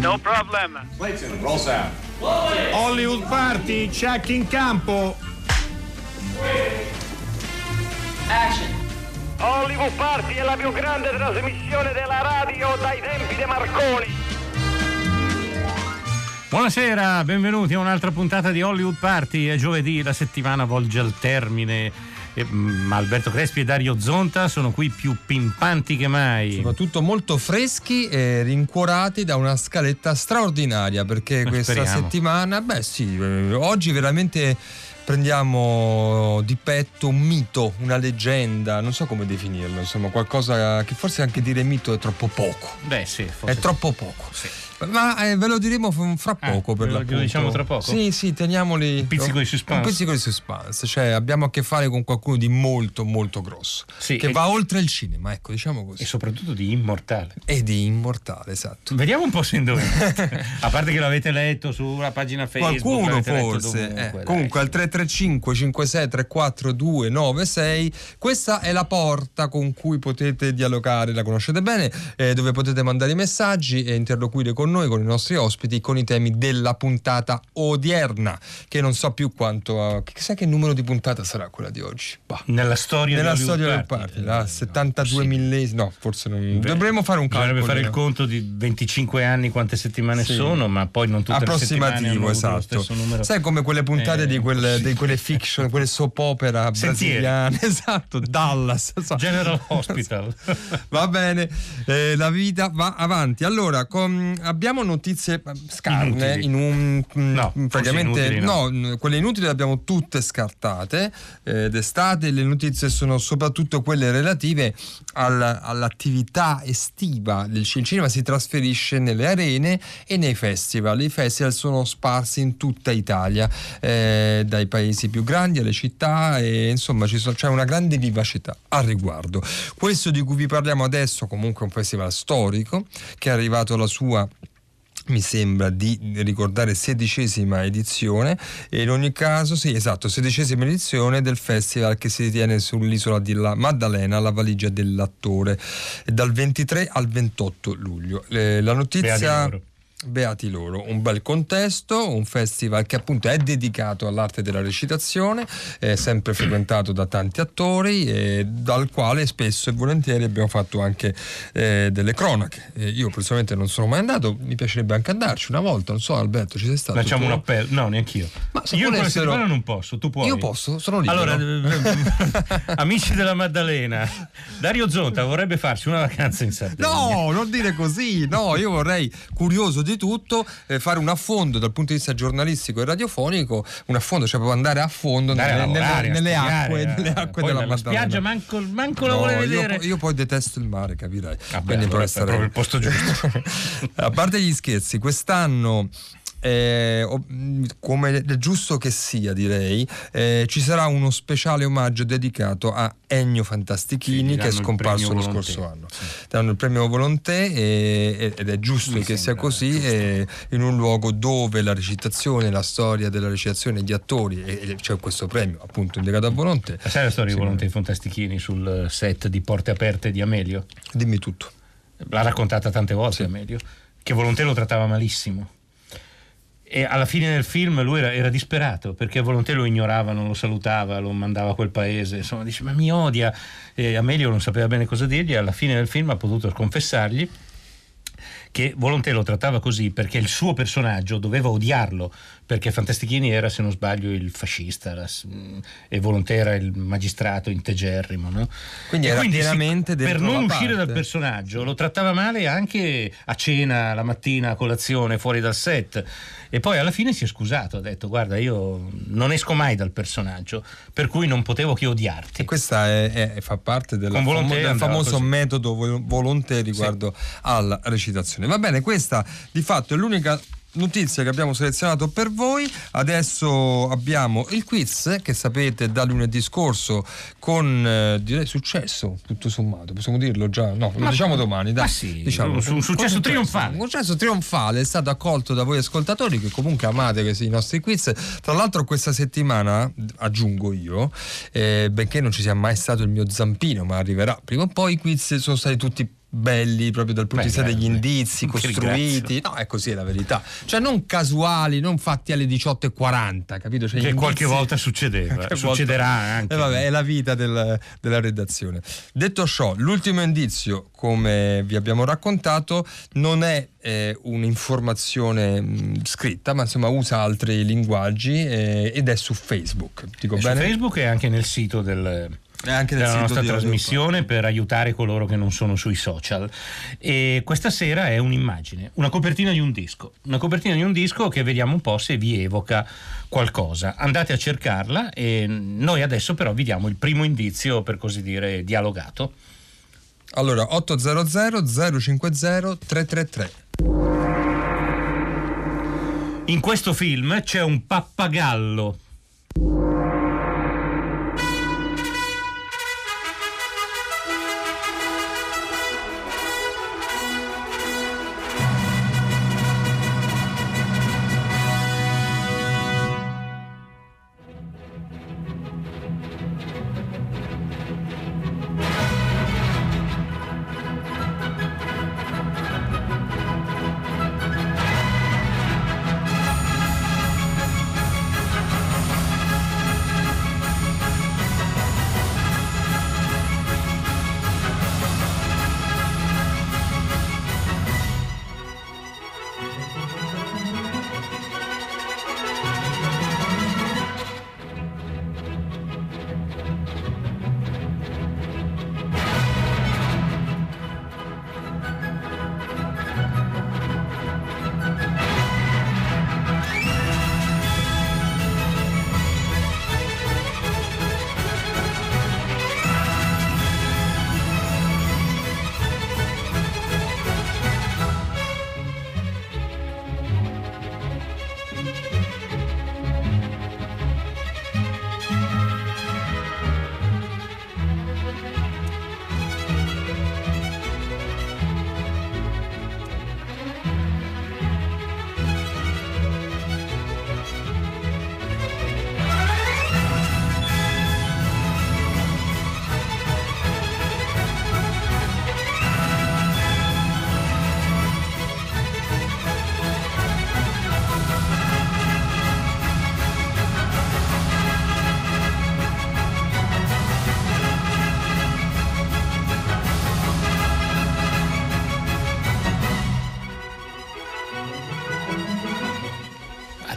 No problem. Clayton, roll sound. Hollywood Party, check in campo. Action. Hollywood Party è la più grande trasmissione della radio dai tempi dei Marconi. Buonasera, benvenuti a un'altra puntata di Hollywood Party. È giovedì, la settimana volge al termine. Alberto Crespi e Dario Zonta sono qui più pimpanti che mai, soprattutto molto freschi e rincuorati da una scaletta straordinaria, perché questa settimana oggi veramente prendiamo di petto un mito, una leggenda, non so come definirlo, insomma qualcosa che forse anche dire mito è troppo poco. Forse è troppo poco. Ma ve lo diremo fra poco, per l'appunto. Lo diciamo tra poco? Sì, teniamoli. Un pizzico di suspense. Cioè abbiamo a che fare con qualcuno di molto molto grosso, che va oltre il cinema, ecco, diciamo così. E soprattutto di immortale. Esatto. Vediamo un po' se indovinate. A parte che l'avete letto sulla pagina Facebook. Qualcuno forse. Comunque al 335 56 34 296 questa è la porta con cui potete dialogare, la conoscete bene, dove potete mandare i messaggi e interloquire con noi, con i nostri ospiti, con i temi della puntata odierna, che non so più quanto, chissà che numero di puntata sarà quella di oggi. Nella storia del Party, la 72 millesima, no, forse non. Dovremmo fare un calcolo. Dovrebbe fare il conto di 25 anni, quante settimane sono, ma poi non tutte le settimane hanno lo stesso numero. Sai, come quelle puntate di quelle fiction, quelle soap opera brasiliane, esatto, Dallas, General Hospital. Va bene, la vita va avanti. Allora, abbiamo notizie scarne, quelle inutili le abbiamo tutte scartate d'estate. Le notizie sono soprattutto quelle relative all'attività estiva. Il cinema si trasferisce nelle arene e nei festival. I festival sono sparsi in tutta Italia, dai paesi più grandi alle città, e insomma c'è una grande vivacità al riguardo. Questo di cui vi parliamo adesso, comunque, è un festival storico che è arrivato alla sua, mi sembra di ricordare, 16ª edizione, e in ogni caso 16ª edizione del festival, che si tiene sull'isola di La Maddalena, la valigia dell'attore, dal 23 al 28 luglio. La notizia, beati loro, un bel contesto, un festival che appunto è dedicato all'arte della recitazione, è sempre frequentato da tanti attori, e dal quale spesso e volentieri abbiamo fatto anche delle cronache. Io personalmente non sono mai andato, mi piacerebbe anche andarci una volta, non so Alberto, ci sei stato? Facciamo un appello. No, neanch'io. Ma se io volessero... quella settimana non posso, tu puoi? Io posso, sono libero. Allora, amici della Maddalena, Dario Zonta vorrebbe farci una vacanza in Sardegna. No, non dire così, no, io vorrei, curioso di tutto, fare un affondo dal punto di vista giornalistico e radiofonico, un affondo, cioè proprio andare a fondo nelle acque della Maddalena. Spiaggia manco la vuole vedere. Io poi detesto il mare, capirai. Quindi allora è proprio il posto giusto. A parte gli scherzi, quest'anno, come è giusto che sia, direi, ci sarà uno speciale omaggio dedicato a Ennio Fantastichini, che è scomparso lo scorso anno. Danno il premio Volontè, ed è giusto che sia così, in un luogo dove la recitazione, la storia della recitazione, gli attori, c'è questo premio appunto indicato a Volontè. Sai la storia di Volontè Fantastichini sul set di Porte Aperte di Amelio? Dimmi tutto. L'ha raccontata tante volte Amelio, che Volontè lo trattava malissimo. E alla fine del film lui era disperato, perché a Volontè lo ignorava, non lo salutava, lo mandava a quel paese, insomma dice ma mi odia, e Amelio non sapeva bene cosa dirgli. Alla fine del film ha potuto confessargli che Volontè lo trattava così perché il suo personaggio doveva odiarlo, perché Fantastichini era, se non sbaglio, il fascista, e Volontè era il magistrato integerrimo, no? Quindi veramente per non uscire dal personaggio lo trattava male anche a cena, la mattina, a colazione, fuori dal set, e poi alla fine si è scusato, ha detto guarda, io non esco mai dal personaggio, per cui non potevo che odiarti. E questa fa parte del famoso metodo Volontè riguardo alla recitazione. Va bene, questa di fatto è l'unica notizia che abbiamo selezionato per voi. Adesso abbiamo il quiz, che sapete da lunedì scorso, con direi successo tutto sommato, possiamo dirlo già? No, lo diciamo domani, dai. Un successo trionfale. Un successo trionfale, è stato accolto da voi ascoltatori, che comunque amate i nostri quiz. Tra l'altro questa settimana, aggiungo io, benché non ci sia mai stato il mio zampino, ma arriverà prima o poi, i quiz sono stati tutti belli proprio dal punto di vista degli indizi costruiti, no, è così, è la verità, cioè non casuali, non fatti alle 18:40, capito? Cioè, che indizi... qualche volta succedeva, succederà anche, vabbè, è la vita della redazione. Detto ciò, l'ultimo indizio, come vi abbiamo raccontato, non è un'informazione scritta, ma insomma usa altri linguaggi, ed è su Facebook. Dico bene? Su Facebook e anche nel sito della nostra trasmissione, per aiutare coloro che non sono sui social. E questa sera è un'immagine, una copertina di un disco che vediamo un po' se vi evoca qualcosa. Andate a cercarla, e noi adesso però vi diamo il primo indizio, per così dire, dialogato. Allora, 800 050 333. In questo film c'è un pappagallo.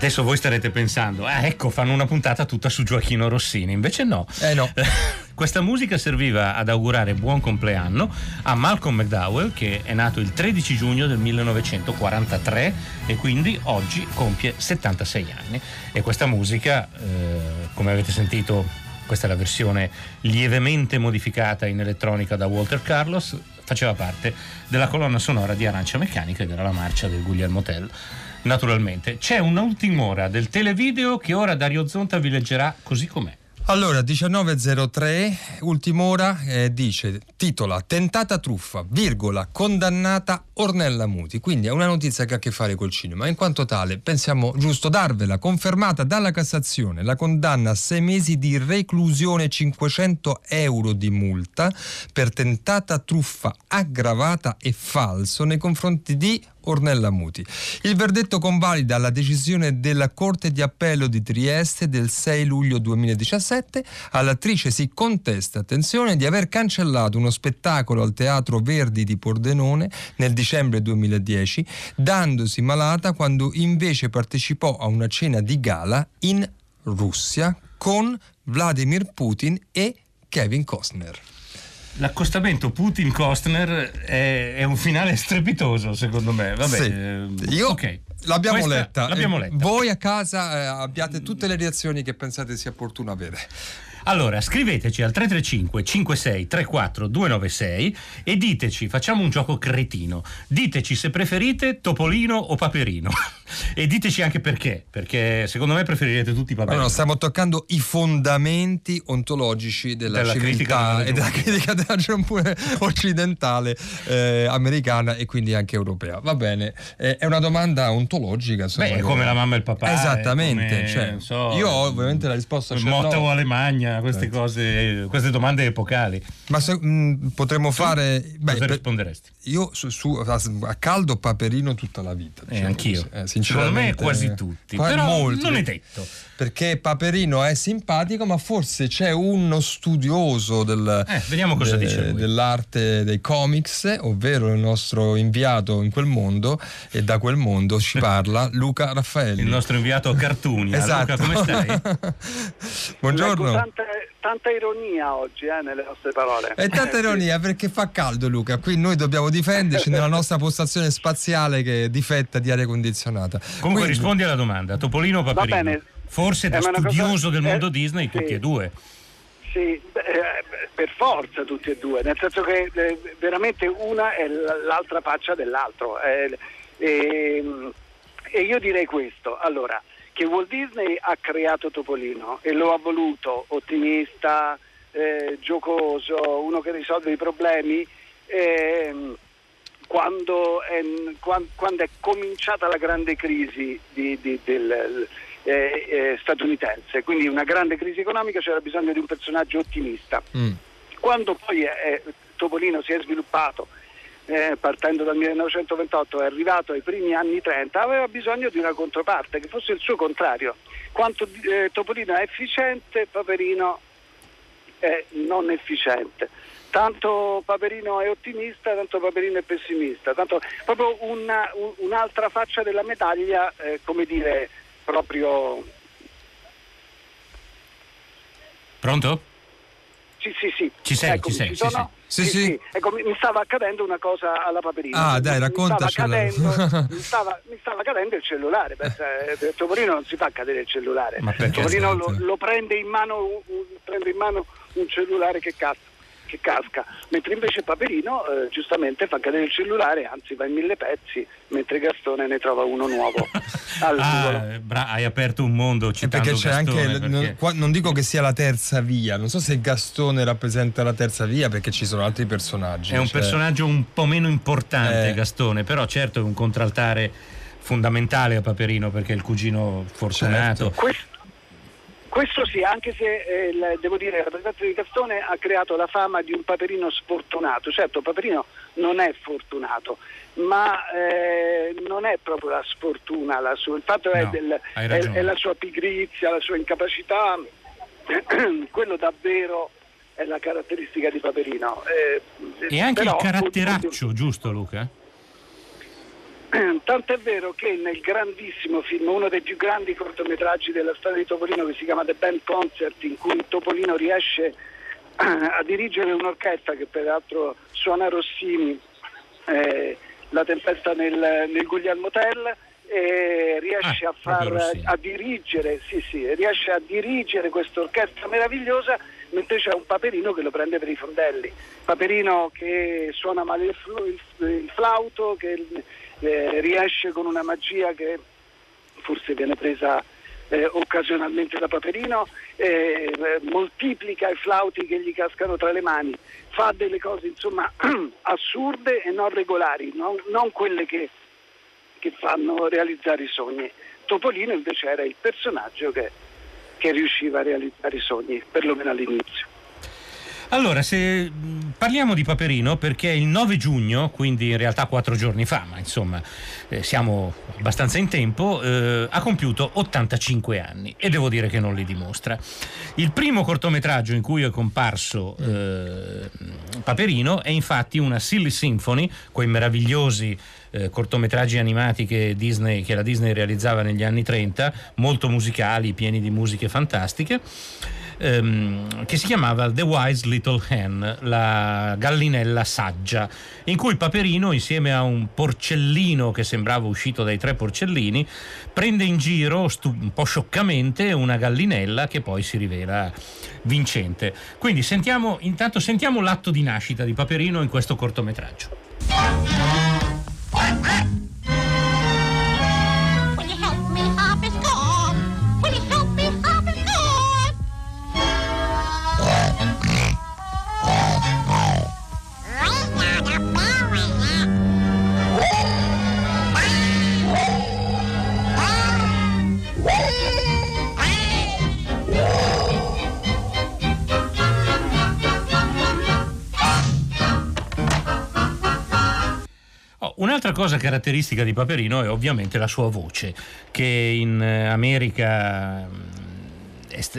Adesso voi starete pensando, ecco, fanno una puntata tutta su Gioacchino Rossini, invece no. No. Questa musica serviva ad augurare buon compleanno a Malcolm McDowell, che è nato il 13 giugno del 1943 e quindi oggi compie 76 anni. E questa musica, come avete sentito, questa è la versione lievemente modificata in elettronica da Walter Carlos, faceva parte della colonna sonora di Arancia Meccanica ed era la marcia del Guglielmo Tell. Naturalmente c'è un'ultima ora del televideo che ora Dario Zonta vi leggerà così com'è. Allora, 19:03, ultima ora, dice, titola: tentata truffa, virgola, condannata Ornella Muti. Quindi è una notizia che ha a che fare col cinema, in quanto tale pensiamo giusto darvela. Confermata dalla Cassazione la condanna a 6 mesi di reclusione e 500 euro di multa per tentata truffa aggravata e falso nei confronti di Ornella Muti. Il verdetto convalida la decisione della Corte di Appello di Trieste del 6 luglio 2017. All'attrice si contesta, attenzione, di aver cancellato uno spettacolo al Teatro Verdi di Pordenone nel dicembre 2010, dandosi malata quando invece partecipò a una cena di gala in Russia con Vladimir Putin e Kevin Costner. L'accostamento Putin-Costner è un finale strepitoso, secondo me. Vabbè, sì. Okay. L'abbiamo letta. Voi a casa abbiate tutte le reazioni che pensate sia opportuno avere. Allora, scriveteci al 335 56 34 296 e diteci, facciamo un gioco cretino, diteci se preferite Topolino o Paperino. E diteci anche perché secondo me preferirete tutti Paperino. No, stiamo toccando i fondamenti ontologici della civiltà e della critica della ragione pure occidentale, americana e quindi anche europea. Va bene, è una domanda ontologica. Beh, come la mamma e il papà. Esattamente, come, cioè, so, io ho ovviamente la risposta Motta o Alemagna, queste cose, queste domande epocali. Ma se, potremmo fare... Beh, cosa risponderesti? Io a caldo Paperino tutta la vita. Diciamo anch'io. Sinceramente, secondo me quasi tutti, però molti, non è detto. Perché Paperino è simpatico, ma forse c'è uno studioso vediamo cosa dice lui, dell'arte dei comics, ovvero il nostro inviato in quel mondo, e da quel mondo ci parla Luca Raffaelli. Il nostro inviato a Cartunia. Esatto. Luca, come stai? Buongiorno. Ecco, tanta ironia oggi nelle nostre parole. È tanta ironia perché fa caldo, Luca. Qui noi dobbiamo difenderci nella nostra postazione spaziale che è difetta di aria condizionata. Comunque quindi, rispondi alla domanda. Topolino o Paperino? Va bene. Forse da studioso del mondo Disney, tutti e due. Sì, per forza tutti e due, nel senso che veramente una è l'altra faccia dell'altro. E io direi questo, allora, che Walt Disney ha creato Topolino e lo ha voluto ottimista, giocoso, uno che risolve i problemi, quando è cominciata la grande crisi del statunitense, quindi una grande crisi economica, c'era bisogno di un personaggio ottimista. Quando poi Topolino si è sviluppato, partendo dal 1928 è arrivato ai primi anni 30, aveva bisogno di una controparte che fosse il suo contrario. Quanto Topolino è efficiente, Paperino è non efficiente. Tanto Paperino è ottimista, tanto Paperino è pessimista. Tanto proprio un'altra faccia della medaglia, come dire, proprio... Pronto? Sì. Ci sei, ecco, ci sei. Sì. Ecco, mi stava accadendo una cosa alla Paperino. Ah, dai, raccontacela. Mi stava cadendo il cellulare. Per Topolino non si fa cadere il cellulare. Topolino lo prende in mano un cellulare che casca, mentre invece Paperino giustamente fa cadere il cellulare, anzi va in 1000 pezzi, mentre Gastone ne trova uno nuovo. Hai aperto un mondo citando Gastone, perché c'è anche non dico che sia la terza via, non so se Gastone rappresenta la terza via perché ci sono altri personaggi, un personaggio un po' meno importante Gastone, però certo è un contraltare fondamentale a Paperino perché è il cugino fortunato, certo. Questo sì, anche se devo dire la presenza di Gastone ha creato la fama di un Paperino sfortunato. Certo, Paperino non è fortunato, ma non è proprio la sfortuna, il fatto è la sua pigrizia, la sua incapacità. Quello davvero è la caratteristica di Paperino. E anche però, il caratteraccio, giusto Luca? Tant'è vero che nel grandissimo film, uno dei più grandi cortometraggi della storia di Topolino, che si chiama The Band Concert, in cui Topolino riesce a dirigere un'orchestra che peraltro suona Rossini, La tempesta nel Guglielmo Tell, e riesce a dirigere questa orchestra meravigliosa, mentre c'è un Paperino che lo prende per i fondelli. Paperino che suona male il flauto, che riesce con una magia che forse viene presa occasionalmente da Paperino, moltiplica i flauti che gli cascano tra le mani, fa delle cose insomma assurde e non regolari, non quelle che fanno realizzare i sogni. Topolino invece era il personaggio che riusciva a realizzare i sogni, perlomeno all'inizio. Allora, se parliamo di Paperino, perché il 9 giugno, quindi in realtà 4 giorni fa, ma insomma siamo abbastanza in tempo, ha compiuto 85 anni e devo dire che non li dimostra. Il primo cortometraggio in cui è comparso Paperino è infatti una Silly Symphony, quei meravigliosi cortometraggi animati che la Disney realizzava negli anni 30, molto musicali, pieni di musiche fantastiche, che si chiamava The Wise Little Hen, la gallinella saggia, in cui Paperino, insieme a un porcellino che sembrava uscito dai tre porcellini, prende in giro un po' scioccamente una gallinella che poi si rivela vincente. Quindi intanto sentiamo l'atto di nascita di Paperino in questo cortometraggio. cosa caratteristica di Paperino è ovviamente la sua voce, che in America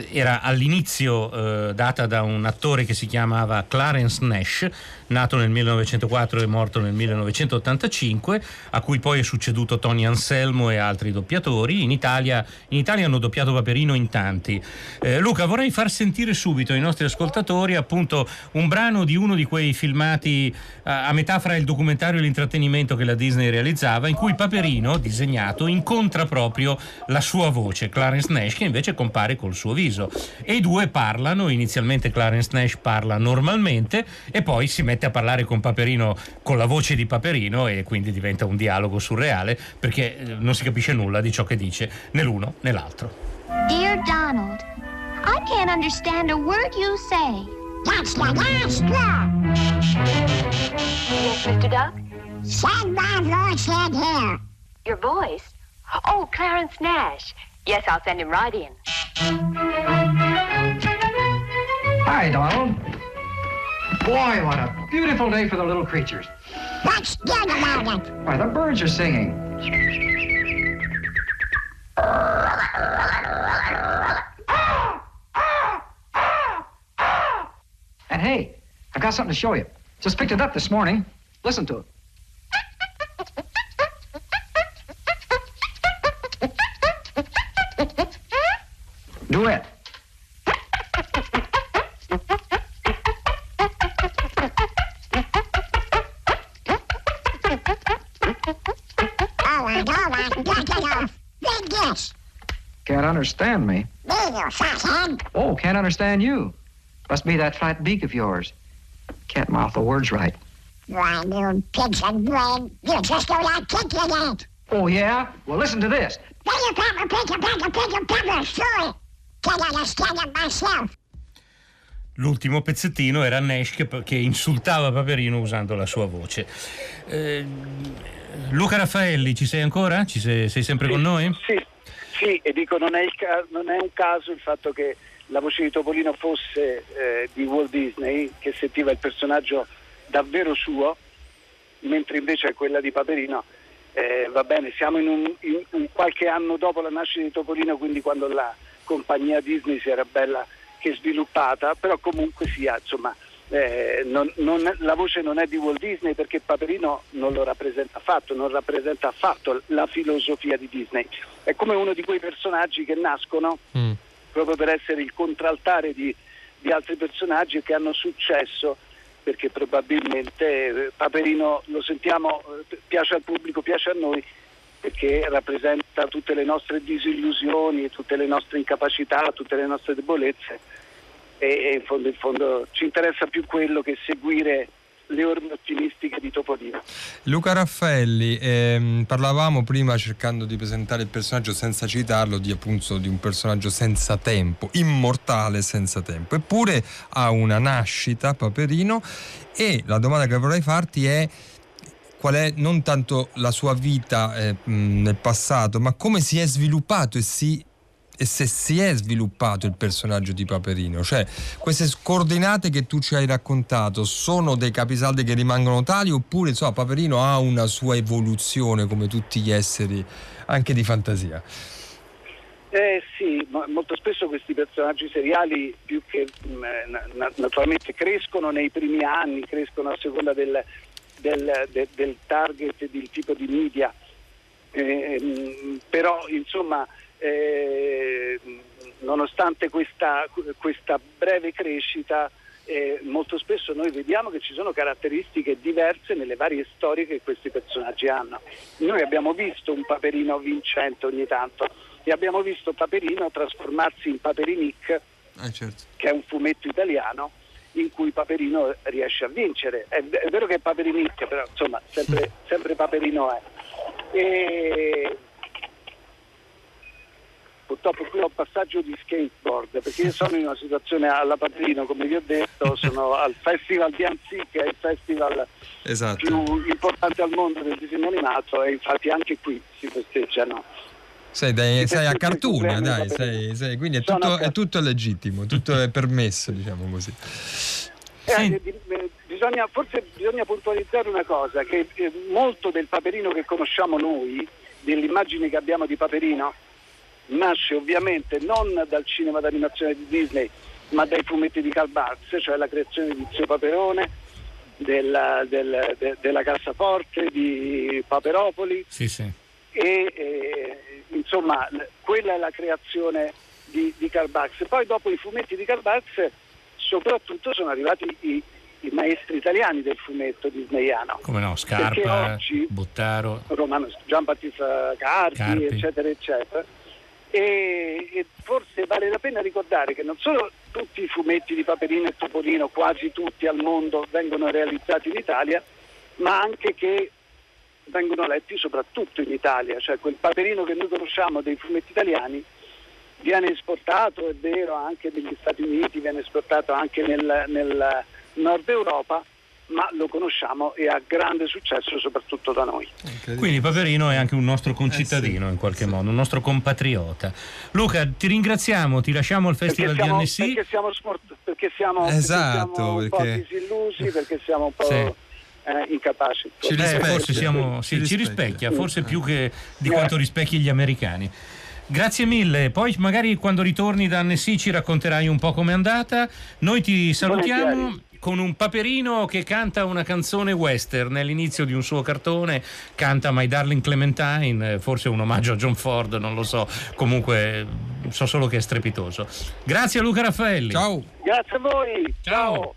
era all'inizio data da un attore che si chiamava Clarence Nash, nato nel 1904 e morto nel 1985, a cui poi è succeduto Tony Anselmo e altri doppiatori. In Italia hanno doppiato Paperino in tanti. Luca, vorrei far sentire subito ai nostri ascoltatori appunto un brano di uno di quei filmati a metà fra il documentario e l'intrattenimento che la Disney realizzava, in cui Paperino, disegnato, incontra proprio la sua voce, Clarence Nash, che invece compare col suo viso, e i due parlano. Inizialmente Clarence Nash parla normalmente e poi si mette a parlare con Paperino, con la voce di Paperino, e quindi diventa un dialogo surreale, perché non si capisce nulla di ciò che dice né l'uno né l'altro. Dear Donald, I can't understand a word you say. That's the last one. Yes, Mr. Duck? Send my voice in here. Your voice? Oh, Clarence Nash. Yes, I'll send him right in. Hi, Donald. Boy, what a beautiful day for the little creatures. What's good about it? Why, the birds are singing. And hey, I've got something to show you. Just picked it up this morning. Listen to it. Do it. Can't understand me. Me, you fathead. Oh, can't understand you. Must be that flat beak of yours. Can't mouth the words right. Why, you pigeon brain. You just don't like kick you that. Oh, yeah? Well, listen to this. Picker, picker, picker, picker, picker, picker, sure. Can't understand it myself. L'ultimo pezzettino era Nash che insultava Paperino usando la sua voce. Luca Raffaelli, ci sei ancora? Sei sempre sì, con noi? Sì, e dico, non è un caso il fatto che la voce di Topolino fosse di Walt Disney, che sentiva il personaggio davvero suo, mentre invece quella di Paperino, va bene, siamo in qualche anno dopo la nascita di Topolino, quindi quando la compagnia Disney si era bella che sviluppata, però comunque sia, insomma, la voce non è di Walt Disney, perché Paperino non rappresenta affatto la filosofia di Disney. È come uno di quei personaggi che nascono proprio per essere il contraltare di altri personaggi che hanno successo, perché probabilmente Paperino lo sentiamo, piace al pubblico, piace a noi, perché rappresenta tutte le nostre disillusioni, tutte le nostre incapacità, tutte le nostre debolezze, e in fondo ci interessa più quello che seguire le orme ottimistiche di Topolino. Luca Raffaelli, parlavamo prima, cercando di presentare il personaggio senza citarlo, di un personaggio senza tempo, immortale senza tempo, eppure ha una nascita Paperino, e la domanda che vorrei farti è: qual è non tanto la sua vita nel passato, ma come si è sviluppato e se si è sviluppato il personaggio di Paperino? Cioè, queste coordinate che tu ci hai raccontato sono dei capisaldi che rimangono tali, oppure, insomma, Paperino ha una sua evoluzione come tutti gli esseri anche di fantasia? Sì, molto spesso questi personaggi seriali, più che naturalmente crescono nei primi anni, crescono a seconda del target, del tipo di media, però insomma, nonostante questa breve crescita, molto spesso noi vediamo che ci sono caratteristiche diverse nelle varie storie che questi personaggi hanno. Noi abbiamo visto un Paperino vincente ogni tanto, e abbiamo visto Paperino trasformarsi in Paperinic, certo, che è un fumetto italiano in cui Paperino riesce a vincere. È vero che è Paperinic, però insomma sempre Paperino è. Purtroppo qui ho un passaggio di skateboard, perché io sono in una situazione alla Paperino, come vi ho detto, sono al Festival di Annecy, che è il festival, esatto, più importante al mondo del disegno animato, e infatti anche qui si festeggiano. Sei a Cartunia, dai, quindi è tutto legittimo, tutto è permesso, diciamo così. Sì. Forse bisogna puntualizzare una cosa, che molto del Paperino che conosciamo noi, dell'immagine che abbiamo di Paperino, nasce ovviamente non dal cinema d'animazione di Disney, ma dai fumetti di Carl Barks, cioè la creazione di Zio Paperone, della cassaforte di Paperopoli. Sì, sì. E insomma, quella è la creazione di Carl Barks. Poi dopo i fumetti di Carl Barks soprattutto sono arrivati i maestri italiani del fumetto disneyano, come no, Scarpa, oggi, Buttaro, Romano, Giambattista Carpi, eccetera eccetera. E forse vale la pena ricordare che non solo tutti i fumetti di Paperino e Topolino, quasi tutti al mondo, vengono realizzati in Italia, ma anche che vengono letti soprattutto in Italia, cioè quel Paperino che noi conosciamo dei fumetti italiani viene esportato, è vero, anche negli Stati Uniti, viene esportato anche nel Nord Europa, ma lo conosciamo e ha grande successo soprattutto da noi. Quindi Paperino è anche un nostro concittadino, sì, in qualche modo, un nostro compatriota. Luca, ti ringraziamo, ti lasciamo al Festival di Annecy. Perché siamo un po' disillusi, perché siamo un po'... Sì. Incapaci. Forse siamo, sì, ci rispecchia, forse più che di quanto rispecchi gli americani. Grazie mille, poi magari quando ritorni da Annecy ci racconterai un po' com'è andata. Noi ti salutiamo. Buongiorno. Con un Paperino che canta una canzone western all'inizio di un suo cartone, canta My Darling Clementine, forse un omaggio a John Ford, non lo so, comunque so solo che è strepitoso. Grazie a Luca Raffaelli. Ciao. Grazie a voi. Ciao.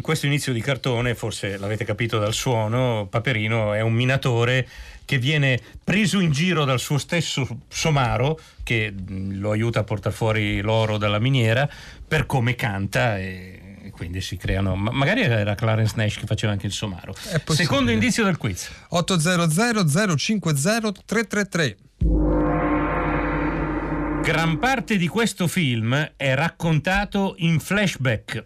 Questo inizio di cartone, forse l'avete capito dal suono, Paperino è un minatore che viene preso in giro dal suo stesso somaro, che lo aiuta a portare fuori l'oro dalla miniera, per come canta, e quindi si creano... magari era Clarence Nash che faceva anche il somaro. Secondo indizio del quiz. 800 050 333. Gran parte di questo film è raccontato in flashback.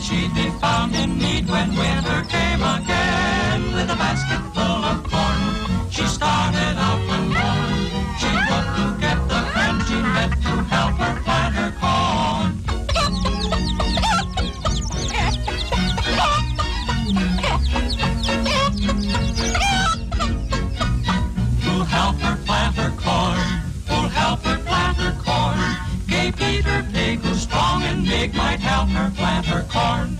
She'd be found in need when winter came again. With a basket full of corn, she started out alone. She looked to get the friend she met to help her plant her corn. Who'll help her plant her corn? Who'll help her plant her corn? Gay Peter Pig, who's strong and big, might help her plant her corn.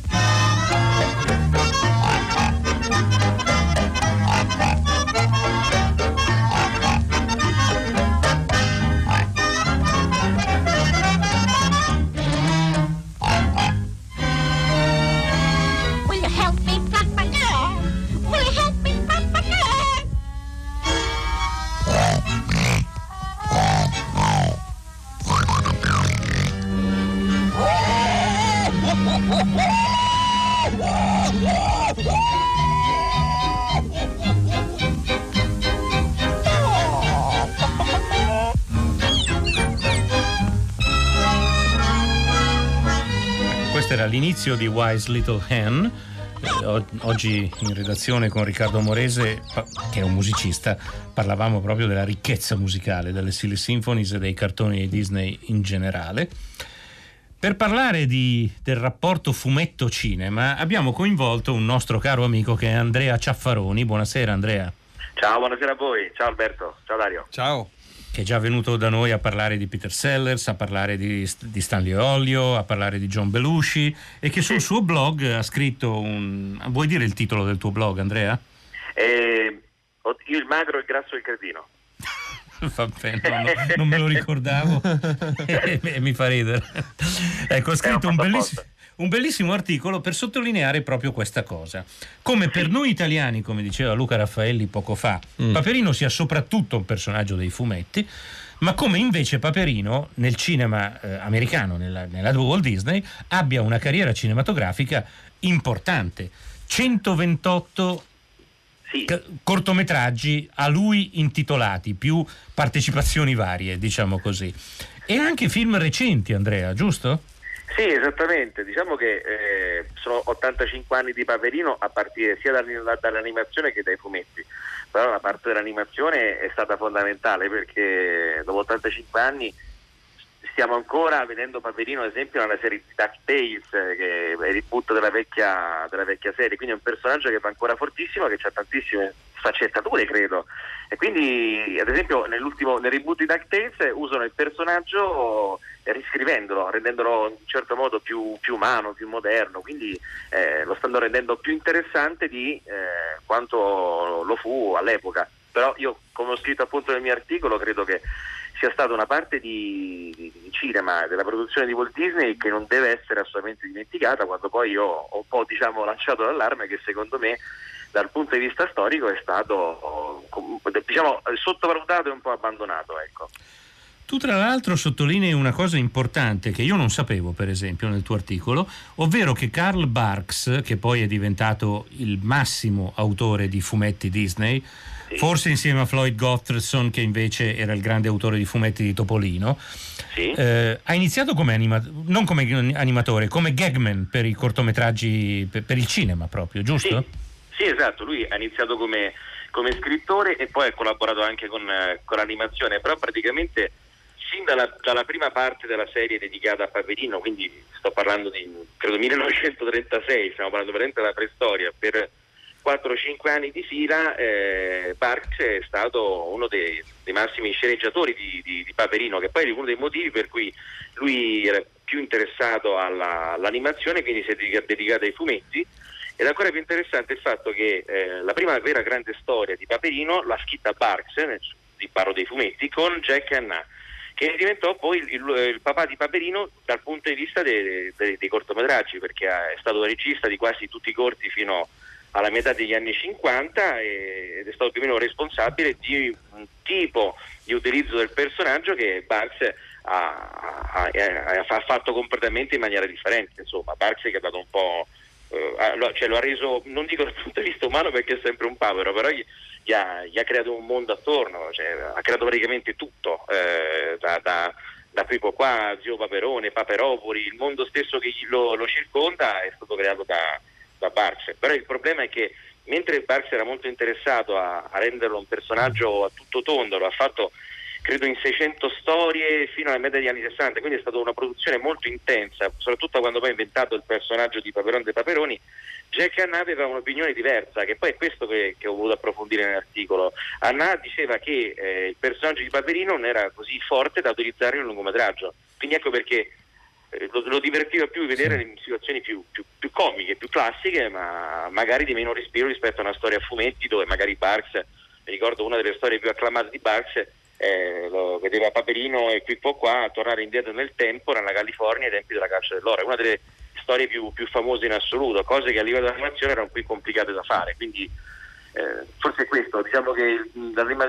Era l'inizio di Wise Little Hen, Oggi in redazione con Riccardo Morese, che è un musicista, parlavamo proprio della ricchezza musicale, delle Silly Symphonies e dei cartoni di Disney in generale. Per parlare del rapporto fumetto-cinema abbiamo coinvolto un nostro caro amico che è Andrea Ciaffaroni. Buonasera Andrea. Ciao, buonasera a voi. Ciao Alberto. Ciao Dario. Ciao. Che è già venuto da noi a parlare di Peter Sellers, a parlare di Stanley Olio, a parlare di John Belushi, e che sul suo blog ha scritto Vuoi dire il titolo del tuo blog, Andrea? Il magro, il grasso e il cretino. Va bene, non me lo ricordavo e mi fa ridere. Ecco, ha scritto un bellissimo articolo per sottolineare proprio questa cosa. Come per noi italiani, come diceva Luca Raffaelli poco fa, Paperino sia soprattutto un personaggio dei fumetti, ma come invece Paperino nel cinema americano, nella Walt Disney, abbia una carriera cinematografica importante. 128 cortometraggi a lui intitolati, più partecipazioni varie, diciamo così. E anche film recenti, Andrea, giusto? Sì, esattamente, diciamo che sono 85 anni di Paperino a partire sia dall'animazione che dai fumetti, però la parte dell'animazione è stata fondamentale, perché dopo 85 anni stiamo ancora vedendo Paperino, ad esempio, nella serie di DuckTales, che è il reboot della vecchia serie, quindi è un personaggio che va ancora fortissimo, che ha tantissime sfaccettature, credo, e quindi ad esempio nel reboot di DuckTales usano il personaggio riscrivendolo, rendendolo in un certo modo più umano, più moderno, quindi lo stanno rendendo più interessante di quanto lo fu all'epoca. Però io, come ho scritto appunto nel mio articolo, credo che sia stata una parte di cinema, della produzione di Walt Disney, che non deve essere assolutamente dimenticata, quando poi io ho un po', diciamo, lanciato l'allarme che secondo me dal punto di vista storico è stato, diciamo, sottovalutato e un po' abbandonato, ecco. Tu tra l'altro sottolinei una cosa importante che io non sapevo, per esempio, nel tuo articolo, ovvero che Carl Barks, che poi è diventato il massimo autore di fumetti Disney, forse insieme a Floyd Gottfredson, che invece era il grande autore di fumetti di Topolino, ha iniziato come non come animatore, come gagman per i cortometraggi, per il cinema proprio, giusto? Sì, esatto, lui ha iniziato come scrittore e poi ha collaborato anche con l'animazione, però praticamente sin dalla prima parte della serie dedicata a Paperino, quindi sto parlando di, credo, 1936, stiamo parlando veramente della preistoria, per 4-5 anni di fila Barks è stato uno dei massimi sceneggiatori di Paperino, che poi è uno dei motivi per cui lui era più interessato all'animazione, quindi si è dedicato ai fumetti. Ed è ancora più interessante il fatto che la prima vera grande storia di Paperino l'ha scritta Barks, parlo dei fumetti, con Jack Hanna, che diventò poi il papà di Paperino dal punto di vista dei cortometraggi, perché è stato regista di quasi tutti i corti fino alla metà degli anni 50 ed è stato più o meno responsabile di un tipo di utilizzo del personaggio che Barks ha fatto completamente in maniera differente. Insomma, Barks che ha dato un po'... lo ha reso, non dico dal punto di vista umano perché è sempre un papero, però gli ha creato un mondo attorno, ha creato praticamente tutto, da Pipo qua, Zio Paperone, Paperopoli, il mondo stesso che lo circonda è stato creato da Barks. Però il problema è che mentre Barks era molto interessato a renderlo un personaggio a tutto tondo, lo ha fatto credo in 600 storie fino alla metà degli anni 60, quindi è stata una produzione molto intensa, soprattutto quando poi ha inventato il personaggio di Paperone dei Paperoni. Jack Hanna aveva un'opinione diversa, che poi è questo che ho voluto approfondire nell'articolo. Hanna diceva che il personaggio di Paperino non era così forte da utilizzare in un lungometraggio, quindi ecco perché lo divertiva più vedere le situazioni più comiche, più classiche, ma magari di meno respiro rispetto a una storia a fumetti, dove magari Barks, mi ricordo una delle storie più acclamate di Barks, lo vedeva Paperino e Pippo qua a tornare indietro nel tempo, nella California ai tempi della caccia dell'oro, una delle storie più famose in assoluto, cose che a livello di animazione erano più complicate da fare, quindi forse è questo, diciamo che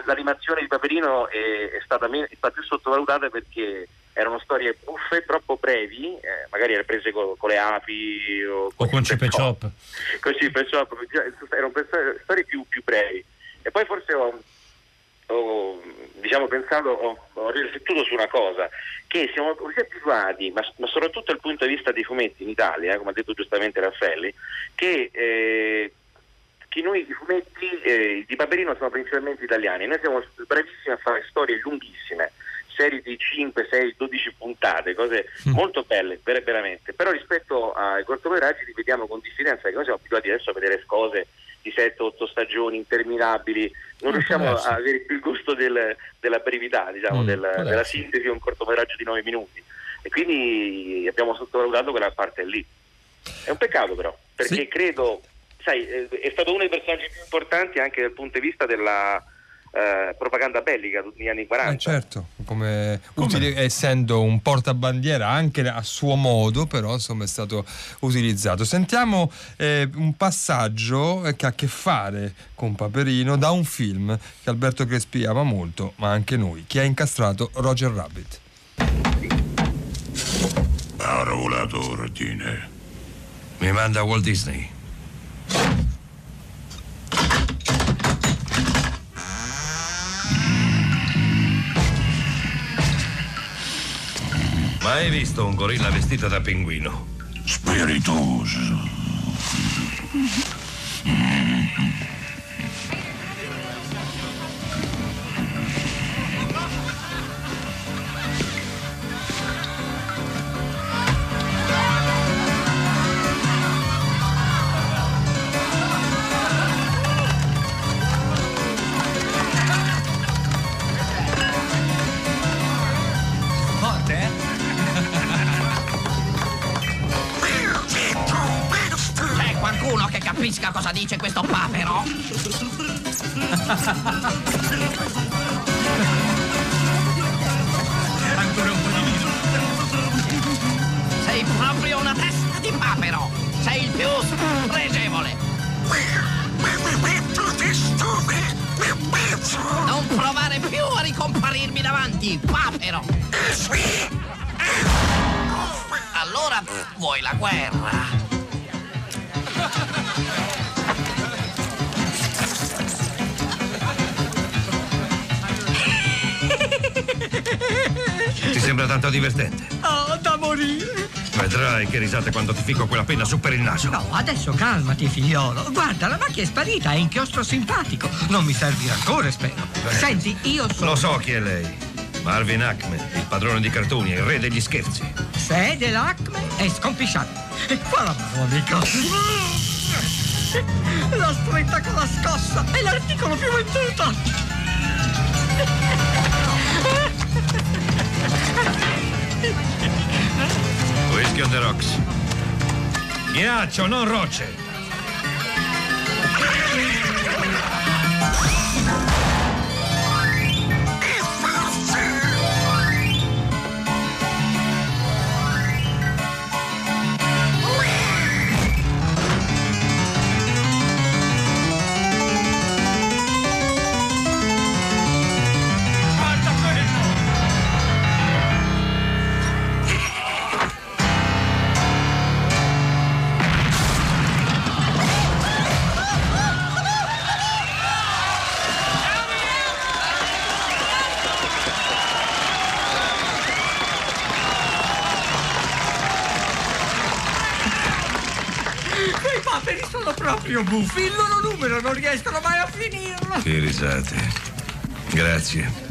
l'animazione di Paperino è stata più sottovalutata, perché erano storie buffe, troppo brevi, magari erano prese con le api o con Chip e Chop, erano storie più brevi, e poi forse diciamo pensando, ho riflettuto su una cosa, che siamo così abituati, ma soprattutto dal punto di vista dei fumetti in Italia, come ha detto giustamente Raffaelli, che noi i fumetti di Paperino sono principalmente italiani. Noi siamo bravissimi a fare storie lunghissime, serie di 5, 6, 12 puntate, cose molto belle, veramente. Però rispetto ai cortometraggi li vediamo con diffidenza, perché noi siamo abituati adesso a vedere cose di 7-8 stagioni interminabili, non riusciamo a avere più il gusto della brevità, diciamo, della sintesi di un cortometraggio di 9 minuti. E quindi abbiamo sottovalutato quella parte lì. È un peccato però, perché credo, sai, è stato uno dei personaggi più importanti anche dal punto di vista della propaganda bellica negli anni 40. Certo, come utile, essendo un portabandiera anche a suo modo, però insomma è stato utilizzato. Sentiamo un passaggio che ha a che fare con Paperino da un film che Alberto Crespi ama molto, ma anche noi, Chi ha incastrato Roger Rabbit. Avrò volato ordine. Mi manda Walt Disney. Mai visto un gorilla vestito da pinguino? Spiritoso. Cosa dice questo papero? Ancora un po' di viso. Sei proprio una testa di papero. Sei il più spregevole. Non provare più a ricomparirmi davanti, papero. Allora vuoi la guerra? Ti sembra tanto divertente? Oh, da morire! Vedrai che risate quando ti fico quella penna su per il naso. No, adesso calmati, figliolo. Guarda, la macchia è sparita, è inchiostro simpatico. Non mi servirà ancora, spero. Senti, io sono... Lo so chi è lei. Marvin Acme, il padrone di Cartunia, il re degli scherzi. Sede l'Acme è scompisciato. E qua la mano, amico. La stretta con la scossa è l'articolo più venduto. Whisky on the rocks. Ghiaccio, non rocce. Proprio buffi, il loro numero non riescono mai a finirlo. Che risate. Grazie.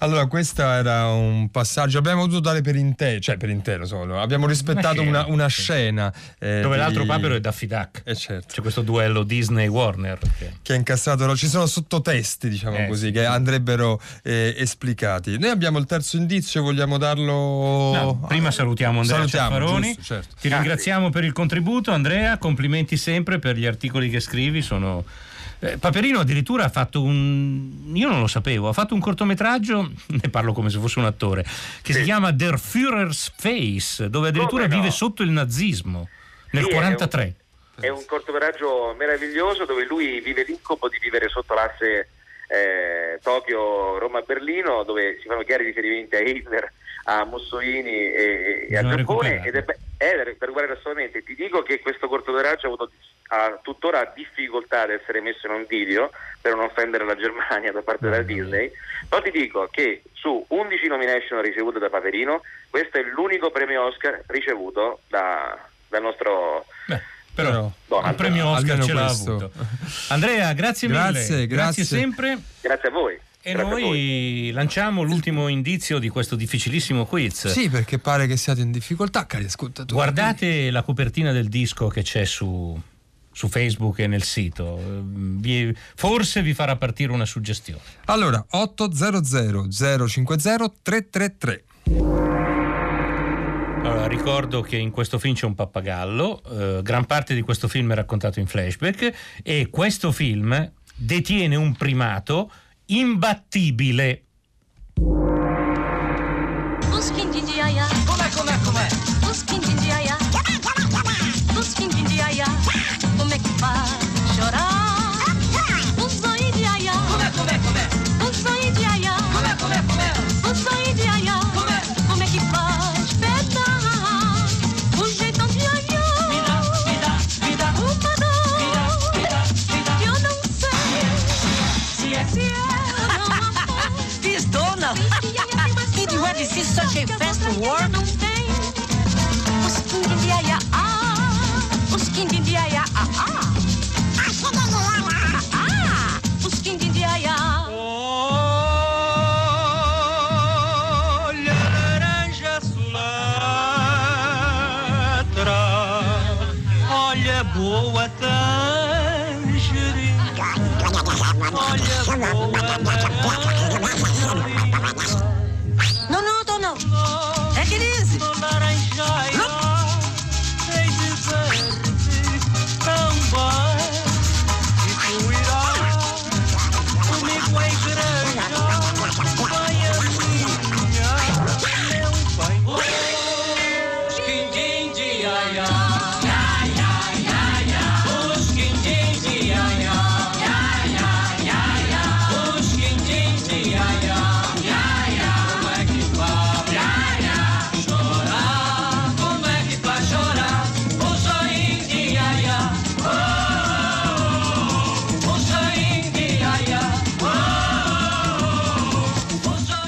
Allora, questo era un passaggio, abbiamo dovuto dare per intero solo. Abbiamo rispettato una scena dove l'altro papero è Daffy Duck. Certo. C'è questo duello Disney-Warner che ha incastrato, ci sono sottotesti, diciamo così, che andrebbero esplicati. Noi abbiamo il terzo indizio, vogliamo darlo? No, prima salutiamo Andrea Ciaffaroni. Certo. Ti ringraziamo per il contributo, Andrea, complimenti sempre per gli articoli che scrivi, sono... Paperino addirittura ha fatto io non lo sapevo, ha fatto un cortometraggio, ne parlo come se fosse un attore, che si chiama Der Führer's Face, dove addirittura vive sotto il nazismo nel 1943. È un cortometraggio meraviglioso dove lui vive l'incubo di vivere sotto l'asse Tokyo-Roma-Berlino, dove si fanno chiari riferimenti a Hitler, a Mussolini e a Giappone, ed è per guardare assolutamente. Ti dico che questo cortometraggio ha avuto ha tuttora difficoltà ad essere messo in un video per non offendere la Germania da parte della Disney. Però ti dico che su 11 nomination ricevute da Paperino, questo è l'unico premio Oscar ricevuto dal nostro... Però il premio Oscar ce l'ha avuto. Andrea, grazie mille. Grazie sempre. Grazie a voi. E noi lanciamo l'ultimo indizio di questo difficilissimo quiz. Sì, perché pare che siate in difficoltà, cari ascoltatori. Guardate la copertina del disco che c'è su Facebook e nel sito. Forse vi farà partire una suggestione. Allora, 800 050 333. Allora, ricordo che in questo film c'è un pappagallo, gran parte di questo film è raccontato in flashback, e questo film detiene un primato imbattibile. Such a fast word. Oh, laranja sulatra, olha boa tangerina, olha boa. Não, é que diz. No laranjai, sei dizer-te tão bem. E tu irás comigo à igreja, vai a minha, meu bem. Oh, os quindim de iaia, os quindim de iaia, os quindim de iaia.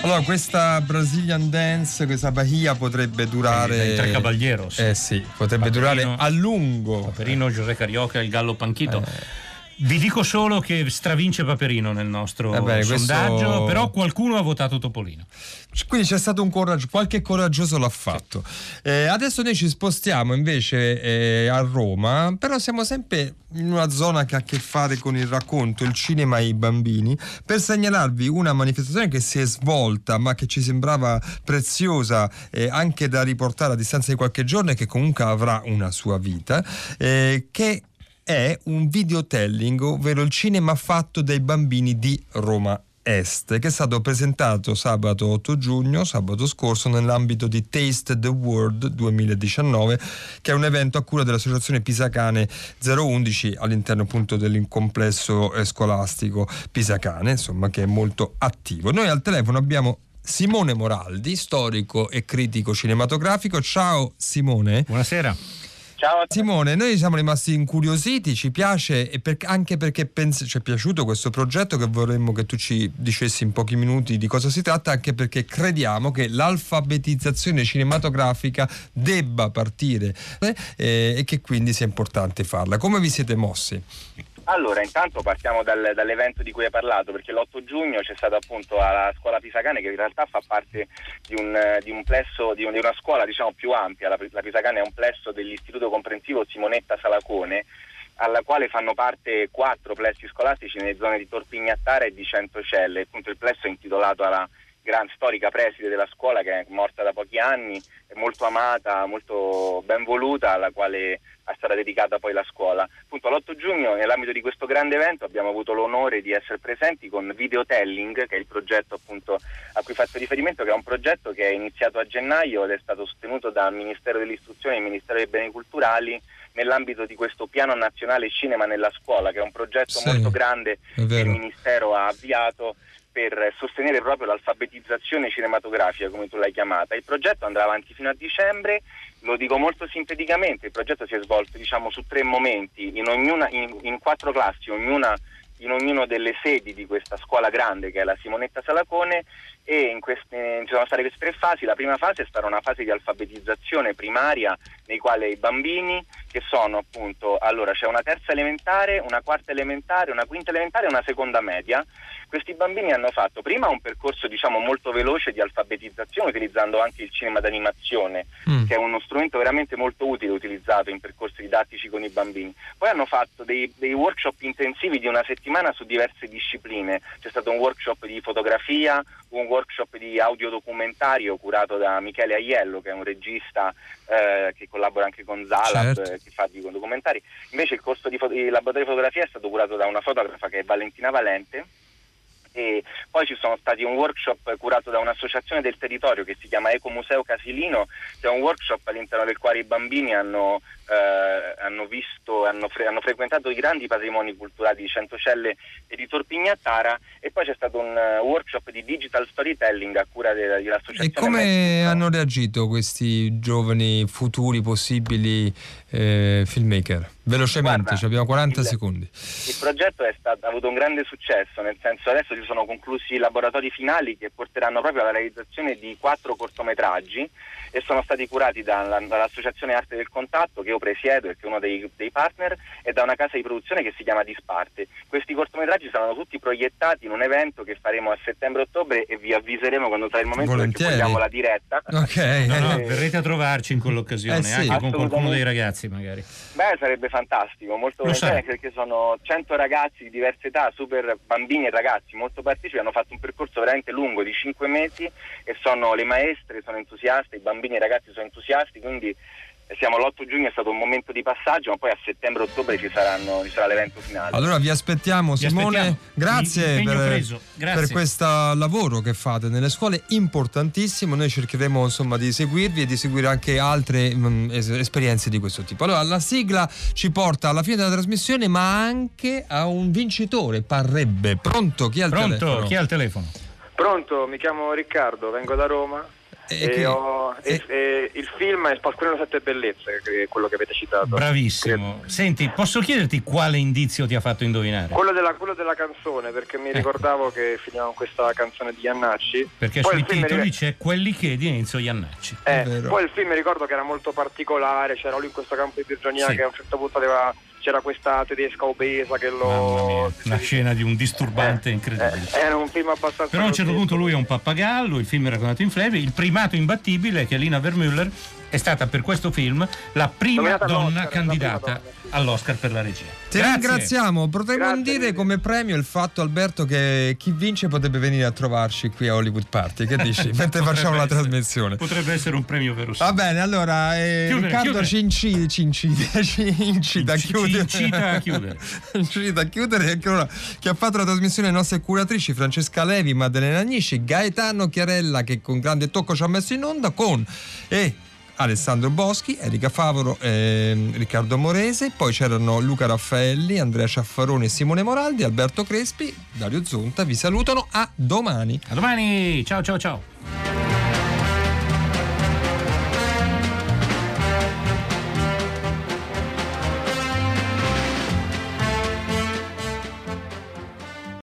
Allora, questa Brazilian Dance, questa Bahia potrebbe durare... Tre Caballeros. Sì, potrebbe durare a lungo. Paperino, José Carioca, il Gallo Panchito. Vi dico solo che stravince Paperino nel nostro sondaggio, questo... però qualcuno ha votato Topolino. Quindi c'è stato qualche coraggioso l'ha fatto. Adesso noi ci spostiamo invece a Roma, però siamo sempre in una zona che ha a che fare con il racconto, il cinema e i bambini, per segnalarvi una manifestazione che si è svolta ma che ci sembrava preziosa anche da riportare a distanza di qualche giorno e che comunque avrà una sua vita, che è un videotelling, ovvero il cinema fatto dai bambini di Roma Est, che è stato presentato sabato 8 giugno, sabato scorso, nell'ambito di Taste the World 2019, che è un evento a cura dell'associazione Pisacane 011 all'interno appunto del complesso scolastico Pisacane, insomma, che è molto attivo. Noi al telefono abbiamo Simone Moraldi, storico e critico cinematografico. Ciao Simone. Buonasera. Ciao Simone, noi siamo rimasti incuriositi, ci piace anche perché ci è piaciuto questo progetto, che vorremmo che tu ci dicessi in pochi minuti di cosa si tratta, anche perché crediamo che l'alfabetizzazione cinematografica debba partire e che quindi sia importante farla. Come vi siete mossi? Allora, intanto partiamo dall'evento di cui hai parlato, perché l'8 giugno c'è stato appunto alla scuola Pisacane, che in realtà fa parte di un plesso, di una scuola diciamo più ampia. La Pisacane è un plesso dell'istituto comprensivo Simonetta Salacone, alla quale fanno parte 4 plessi scolastici nelle zone di Torpignattara e di Centocelle. Appunto il plesso è intitolato alla gran storica preside della scuola, che è morta da pochi anni, è molto amata, molto ben voluta, alla quale è stata dedicata poi la scuola. Appunto all'8 giugno, nell'ambito di questo grande evento, abbiamo avuto l'onore di essere presenti con Videotelling, che è il progetto appunto a cui faccio riferimento, che è un progetto che è iniziato a gennaio ed è stato sostenuto dal Ministero dell'Istruzione e il Ministero dei Beni Culturali, nell'ambito di questo piano nazionale Cinema nella Scuola, che è un progetto molto grande che il Ministero ha avviato per sostenere proprio l'alfabetizzazione cinematografica, come tu l'hai chiamata. Il progetto andrà avanti fino a dicembre, lo dico molto sinteticamente. Il progetto si è svolto, diciamo, su tre momenti, in quattro classi, ognuna in ognuno delle sedi di questa scuola grande che è la Simonetta Salacone, e ci sono state queste tre fasi. La prima fase è stata una fase di alfabetizzazione primaria, nei quali i bambini, che sono appunto, allora c'è una terza elementare, una quarta elementare, una quinta elementare e una seconda media. Questi bambini hanno fatto prima un percorso, diciamo, molto veloce di alfabetizzazione, utilizzando anche il cinema d'animazione, che è uno strumento veramente molto utile utilizzato in percorsi didattici con i bambini. Poi hanno fatto dei workshop intensivi di una settimana su diverse discipline. C'è stato un workshop di fotografia, un workshop di audiodocumentario curato da Michele Aiello, che è un regista che collabora anche con Zalab, certo, che fa di documentari. Invece il corso di laboratorio di fotografia è stato curato da una fotografa che è Valentina Valente, e poi ci sono stati un workshop curato da un'associazione del territorio che si chiama Ecomuseo Casilino, che è un workshop all'interno del quale i bambini hanno frequentato i grandi patrimoni culturali di Centocelle e di Torpignattara. E poi c'è stato un workshop di digital storytelling a cura dell'associazione. E come hanno reagito questi giovani futuri possibili filmmaker? Velocemente, abbiamo 40 secondi. Il progetto ha avuto un grande successo, nel senso, adesso si sono conclusi i laboratori finali che porteranno proprio alla realizzazione di 4 cortometraggi, e sono stati curati dall'Associazione Arte del Contatto, che io presiedo e che è uno dei partner, e da una casa di produzione che si chiama Disparte. Questi cortometraggi saranno tutti proiettati in un evento che faremo a settembre-ottobre, e vi avviseremo quando sarà il momento. Volentieri. Perché vogliamo la diretta. Okay. Verrete a trovarci in quell'occasione, anche con qualcuno dei ragazzi magari. Beh, sarebbe fantastico, molto bene, perché sono 100 ragazzi di diverse età, super bambini e ragazzi molto partecipi. Hanno fatto un percorso veramente lungo di 5 mesi, e sono le maestre sono entusiaste, i bambini e i ragazzi sono entusiasti, quindi siamo l'8 giugno, è stato un momento di passaggio, ma poi a settembre-ottobre ci sarà l'evento finale. Allora vi aspettiamo, Simone. Grazie per questo lavoro che fate nelle scuole, importantissimo. Noi cercheremo, insomma, di seguirvi e di seguire anche altre esperienze di questo tipo. Allora, la sigla ci porta alla fine della trasmissione, ma anche a un vincitore, parrebbe. Pronto? Chi è al telefono? Pronto, mi chiamo Riccardo, vengo da Roma. Il film è Spalcolino 7 Bellezze, che è quello che avete citato. Bravissimo. Credo. Senti, posso chiederti quale indizio ti ha fatto indovinare? Quello della canzone, perché mi ricordavo che finiva con questa canzone di Iannacci. Perché poi sui titoli c'è quelli che di Enzo Iannacci. Poi il film mi ricordo che era molto particolare, c'era lui in questo campo di prigionia, che a un certo punto aveva... c'era questa tedesca obesa che lo... Una scena di un disturbante incredibile. Era un film abbastanza... Però a un certo punto lui è un pappagallo, il film è raccontato in flebe. Il primato imbattibile è che Lina Vermeulen è stata per questo film la prima donna candidata all'Oscar per la regia. Ti ringraziamo. Potremmo dire come premio il fatto, Alberto, che chi vince potrebbe venire a trovarci qui a Hollywood Party. Che dici? Mentre facciamo la trasmissione. Potrebbe essere un premio verosimile. Va bene, allora Riccardo ci incita a chiudere. Che ha fatto la trasmissione le nostre curatrici Francesca Levi, Maddalena Agnisci, Gaetano Chiarella, che con grande tocco ci ha messo in onda, con Alessandro Boschi, Erika Favaro, Riccardo Morese. Poi c'erano Luca Raffaelli, Andrea Ciaffaroni, Simone Moraldi, Alberto Crespi, Dario Zonta. Vi salutano, a domani. Ciao ciao ciao.